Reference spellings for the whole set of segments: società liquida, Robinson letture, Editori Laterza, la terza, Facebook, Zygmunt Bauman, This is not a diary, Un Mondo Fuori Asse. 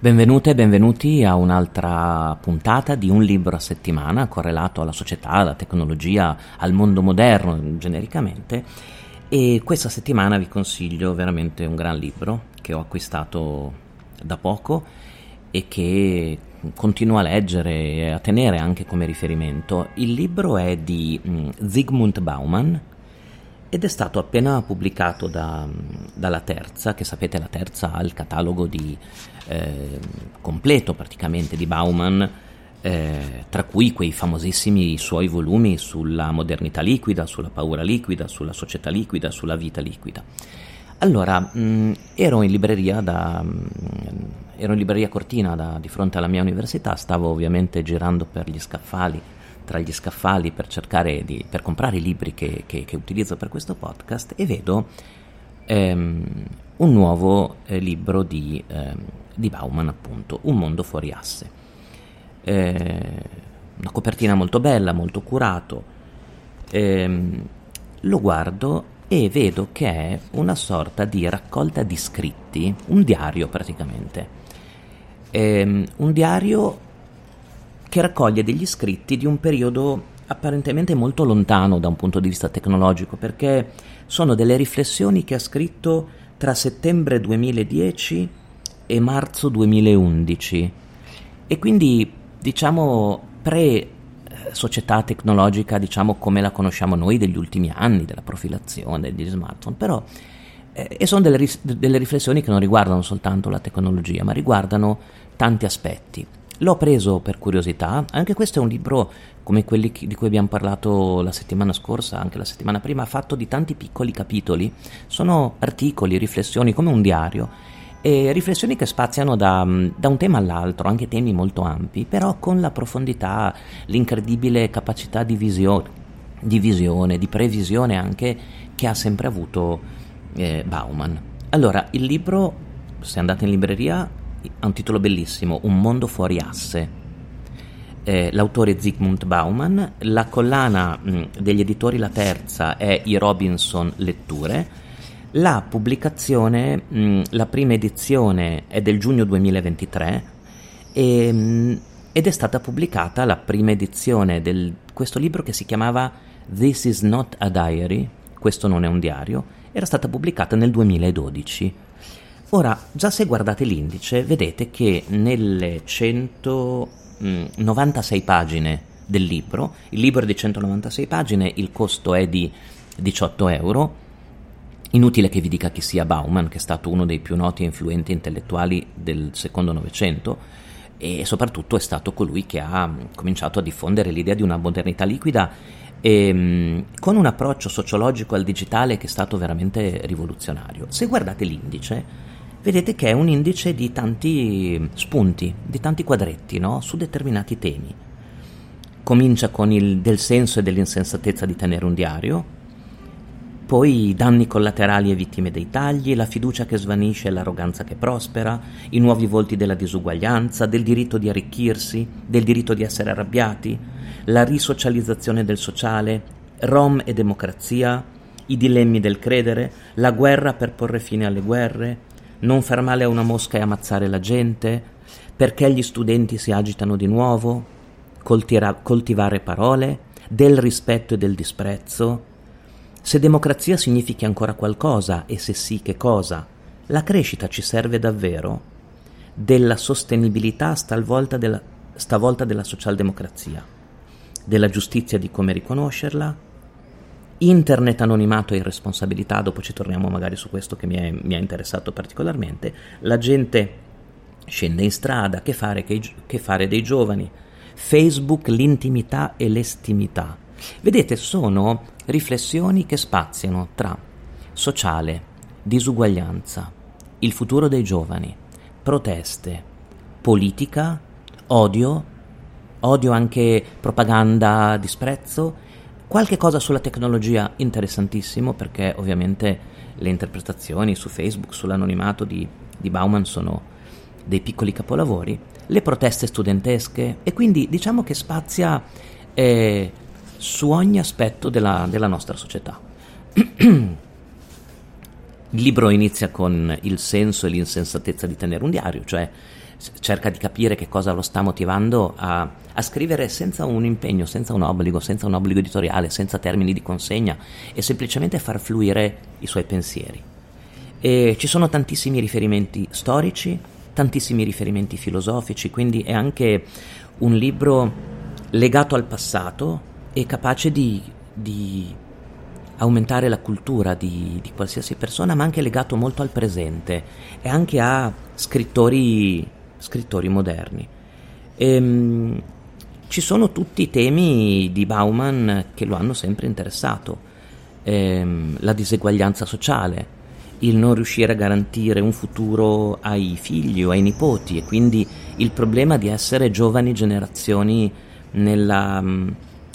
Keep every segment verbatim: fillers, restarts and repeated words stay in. Benvenute e benvenuti a un'altra puntata di Un libro a settimana correlato alla società, alla tecnologia, al mondo moderno genericamente, e questa settimana vi consiglio veramente un gran libro che ho acquistato da poco e che continuo a leggere e a tenere anche come riferimento. Il libro è di Zygmunt Bauman ed è stato appena pubblicato da, dalla Terza, che sapete la Terza ha il catalogo di, eh, completo praticamente di Bauman, eh, tra cui quei famosissimi suoi volumi sulla modernità liquida, sulla paura liquida, sulla società liquida, sulla vita liquida. Allora, mh, ero in libreria da, mh, ero in libreria Cortina da, di fronte alla mia università, stavo ovviamente girando per gli scaffali, tra gli scaffali per cercare di per comprare i libri che, che, che utilizzo per questo podcast, e vedo ehm, un nuovo eh, libro di, ehm, di Bauman, appunto, Un Mondo Fuori Asse, eh, una copertina molto bella, molto curato, eh, lo guardo e vedo che è una sorta di raccolta di scritti, un diario praticamente, eh, un diario che raccoglie degli scritti di un periodo apparentemente molto lontano da un punto di vista tecnologico, perché sono delle riflessioni che ha scritto tra settembre duemiladieci e marzo duemilaundici, e quindi diciamo pre società tecnologica, diciamo come la conosciamo noi degli ultimi anni, della profilazione degli smartphone, però eh, e sono delle, ris- delle riflessioni che non riguardano soltanto la tecnologia, ma riguardano tanti aspetti. L'ho preso per curiosità, anche questo è un libro come quelli di cui abbiamo parlato la settimana scorsa, anche la settimana prima, fatto di tanti piccoli capitoli, sono articoli, riflessioni, come un diario, e riflessioni che spaziano da, da un tema all'altro, anche temi molto ampi, però con la profondità, l'incredibile capacità di visione, di, visione, di previsione anche, che ha sempre avuto eh, Bauman. Allora, il libro, se andate in libreria, ha un titolo bellissimo, Un Mondo Fuori Asse, eh, l'autore Zygmunt Bauman, la collana mh, degli editori La Terza è i Robinson letture, la pubblicazione, mh, la prima edizione è del giugno duemilaventitré e, mh, ed è stata pubblicata la prima edizione di questo libro che si chiamava This is not a diary, questo non è un diario, era stata pubblicata nel duemiladodici. Ora, già se guardate l'indice, vedete che nelle centonovantasei pagine del libro, il libro è di centonovantasei pagine, il costo è di diciotto euro, inutile che vi dica chi sia Bauman, che è stato uno dei più noti e influenti intellettuali del secondo Novecento, e soprattutto è stato colui che ha cominciato a diffondere l'idea di una modernità liquida e, con un approccio sociologico al digitale che è stato veramente rivoluzionario. Se guardate l'indice, vedete che è un indice di tanti spunti, di tanti quadretti, no? Su determinati temi. Comincia con il del senso e dell'insensatezza di tenere un diario, poi i danni collaterali e vittime dei tagli, la fiducia che svanisce e l'arroganza che prospera, i nuovi volti della disuguaglianza, del diritto di arricchirsi, del diritto di essere arrabbiati, la risocializzazione del sociale, Rom e democrazia, i dilemmi del credere, la guerra per porre fine alle guerre, non far male a una mosca e ammazzare la gente, perché gli studenti si agitano di nuovo, coltira- coltivare parole, del rispetto e del disprezzo, se democrazia significhi ancora qualcosa e se sì che cosa, la crescita ci serve davvero, della sostenibilità stavolta della, stavolta della socialdemocrazia, della giustizia di come riconoscerla, internet, anonimato e irresponsabilità, dopo ci torniamo magari su questo che mi è, mi è interessato particolarmente, la gente scende in strada, che fare, che, che fare dei giovani, Facebook, l'intimità e l'estimità. Vedete, sono riflessioni che spaziano tra sociale, disuguaglianza, il futuro dei giovani, proteste, politica, odio, odio anche propaganda, disprezzo, qualche cosa sulla tecnologia interessantissimo, perché ovviamente le interpretazioni su Facebook, sull'anonimato di, di Bauman sono dei piccoli capolavori, le proteste studentesche, e quindi diciamo che spazia eh, su ogni aspetto della, della nostra società. Il libro inizia con il senso e l'insensatezza di tenere un diario, cioè cerca di capire che cosa lo sta motivando a, a scrivere senza un impegno, senza un obbligo, senza un obbligo editoriale, senza termini di consegna, e semplicemente far fluire i suoi pensieri. E ci sono tantissimi riferimenti storici, tantissimi riferimenti filosofici, quindi è anche un libro legato al passato e capace di, di aumentare la cultura di, di qualsiasi persona, ma anche legato molto al presente e anche a scrittori, scrittori moderni. Ehm, ci sono tutti i temi di Bauman che lo hanno sempre interessato, ehm, la diseguaglianza sociale, il non riuscire a garantire un futuro ai figli o ai nipoti, e quindi il problema di essere giovani generazioni nella,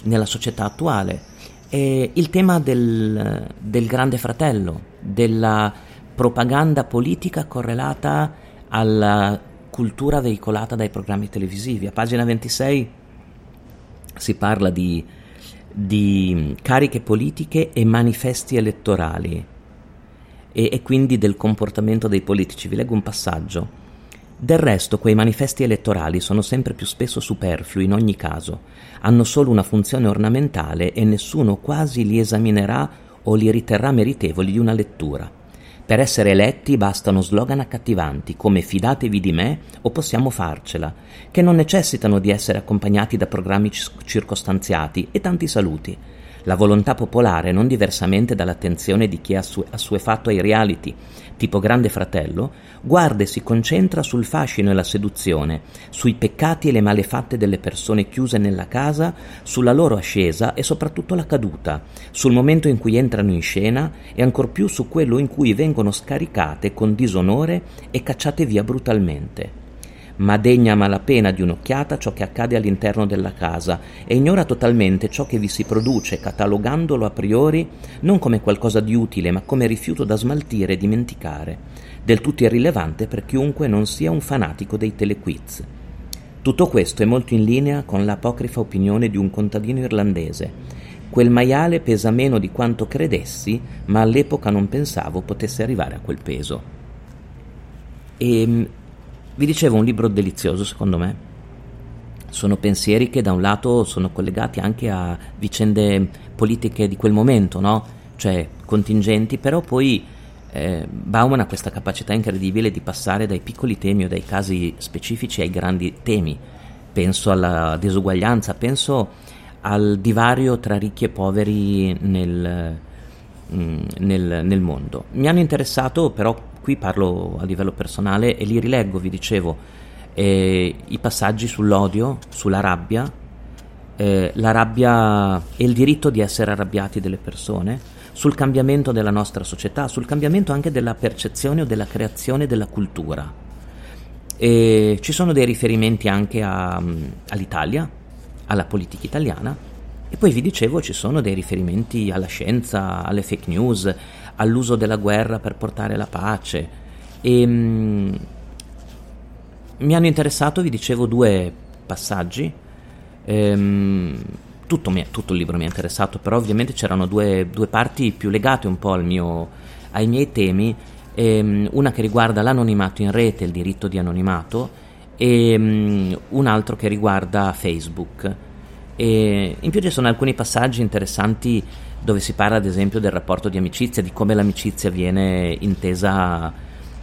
nella società attuale. E il tema del, del Grande Fratello, della propaganda politica correlata alla cultura veicolata dai programmi televisivi. A pagina ventisei si parla di, di cariche politiche e manifesti elettorali e, e quindi del comportamento dei politici. Vi leggo un passaggio. Del resto, quei manifesti elettorali sono sempre più spesso superflui in ogni caso, hanno solo una funzione ornamentale e nessuno quasi li esaminerà o li riterrà meritevoli di una lettura. Per essere eletti bastano slogan accattivanti come fidatevi di me o possiamo farcela, che non necessitano di essere accompagnati da programmi circostanziati e tanti saluti. La volontà popolare, non diversamente dall'attenzione di chi è assuefatto ai reality, tipo Grande Fratello, guarda e si concentra sul fascino e la seduzione, sui peccati e le malefatte delle persone chiuse nella casa, sulla loro ascesa e soprattutto la caduta, sul momento in cui entrano in scena e ancor più su quello in cui vengono scaricate con disonore e cacciate via brutalmente. Ma degna malapena di un'occhiata ciò che accade all'interno della casa e ignora totalmente ciò che vi si produce, catalogandolo a priori non come qualcosa di utile ma come rifiuto da smaltire e dimenticare, del tutto irrilevante per chiunque non sia un fanatico dei telequiz. Tutto questo è molto in linea con l'apocrifa opinione di un contadino irlandese. Quel maiale pesa meno di quanto credessi, ma all'epoca non pensavo potesse arrivare a quel peso. E... Vi dicevo, un libro delizioso secondo me. Sono pensieri che da un lato sono collegati anche a vicende politiche di quel momento, no? Cioè contingenti, però poi eh, Bauman ha questa capacità incredibile di passare dai piccoli temi o dai casi specifici ai grandi temi. Penso alla disuguaglianza, penso al divario tra ricchi e poveri nel, mh, nel, nel mondo. Mi hanno interessato però, qui parlo a livello personale e li rileggo, vi dicevo, eh, i passaggi sull'odio, sulla rabbia, eh, la rabbia e il diritto di essere arrabbiati delle persone, sul cambiamento della nostra società, sul cambiamento anche della percezione o della creazione della cultura. E ci sono dei riferimenti anche a, all'Italia, alla politica italiana, e poi vi dicevo ci sono dei riferimenti alla scienza, alle fake news, all'uso della guerra per portare la pace. E, mm, mi hanno interessato, vi dicevo, due passaggi. Ehm, tutto, mi, tutto il libro mi ha interessato, però ovviamente c'erano due, due parti più legate un po' al mio, ai miei temi. Ehm, una che riguarda l'anonimato in rete, il diritto di anonimato, e um, un altro che riguarda Facebook. E in più ci sono alcuni passaggi interessanti dove si parla ad esempio del rapporto di amicizia, di come l'amicizia viene intesa,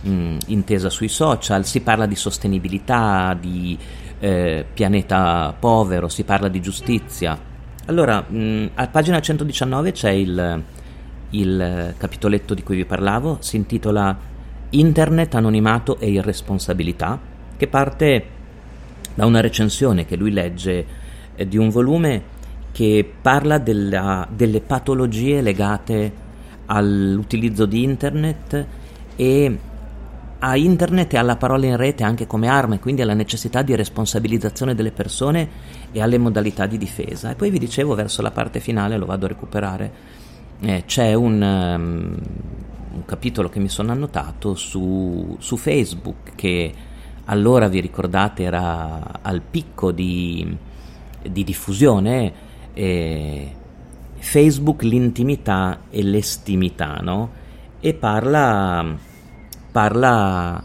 mh, intesa sui social, si parla di sostenibilità, di eh, pianeta povero, si parla di giustizia. Allora, mh, a pagina centodiciannove c'è il, il capitoletto di cui vi parlavo, si intitola Internet, anonimato e irresponsabilità, che parte da una recensione che lui legge eh, di un volume che parla della, delle patologie legate all'utilizzo di internet e a internet e alla parola in rete anche come arma, e quindi alla necessità di responsabilizzazione delle persone e alle modalità di difesa. E poi vi dicevo, verso la parte finale, lo vado a recuperare, eh, c'è un, um, un capitolo che mi sono annotato su, su Facebook, che allora, vi ricordate, era al picco di, di diffusione. Eh, Facebook, l'intimità e l'estimità, no? e parla, parla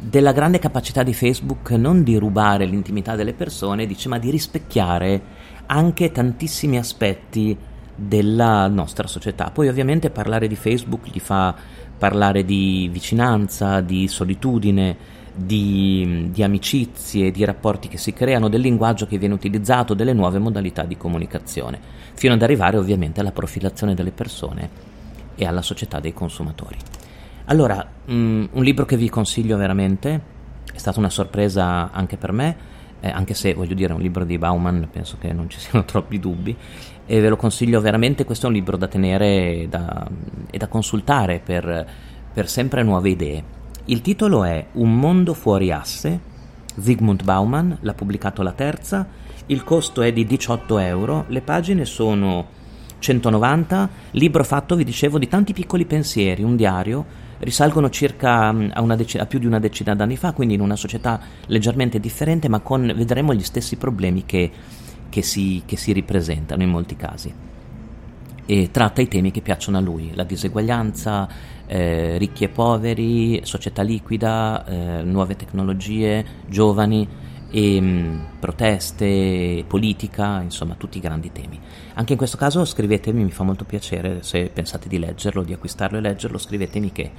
della grande capacità di Facebook non di rubare l'intimità delle persone, dice, ma di rispecchiare anche tantissimi aspetti della nostra società. Poi ovviamente parlare di Facebook gli fa parlare di vicinanza, di solitudine, Di, di amicizie, di rapporti che si creano, del linguaggio che viene utilizzato, delle nuove modalità di comunicazione, fino ad arrivare ovviamente alla profilazione delle persone e alla società dei consumatori. Allora, mh, un libro che vi consiglio veramente, è stata una sorpresa anche per me, eh, anche se voglio dire è un libro di Bauman, penso che non ci siano troppi dubbi, e ve lo consiglio veramente. Questo è un libro da tenere e da, e da consultare per, per sempre nuove idee. Il titolo è Un Mondo Fuori Asse, Zygmunt Bauman, l'ha pubblicato La Terza, il costo è di diciotto euro, le pagine sono centonovanta, libro fatto, vi dicevo, di tanti piccoli pensieri, un diario, risalgono circa a, una decina, a più di una decina d'anni fa, quindi in una società leggermente differente, ma con, vedremo, gli stessi problemi che, che, si, che si ripresentano in molti casi. E tratta i temi che piacciono a lui, la diseguaglianza, eh, ricchi e poveri, società liquida, eh, nuove tecnologie, giovani, e, mh, proteste, politica, insomma tutti i grandi temi. Anche in questo caso scrivetemi, mi fa molto piacere, se pensate di leggerlo, di acquistarlo e leggerlo, scrivetemi che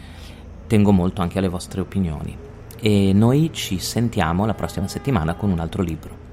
tengo molto anche alle vostre opinioni. E noi ci sentiamo la prossima settimana con un altro libro.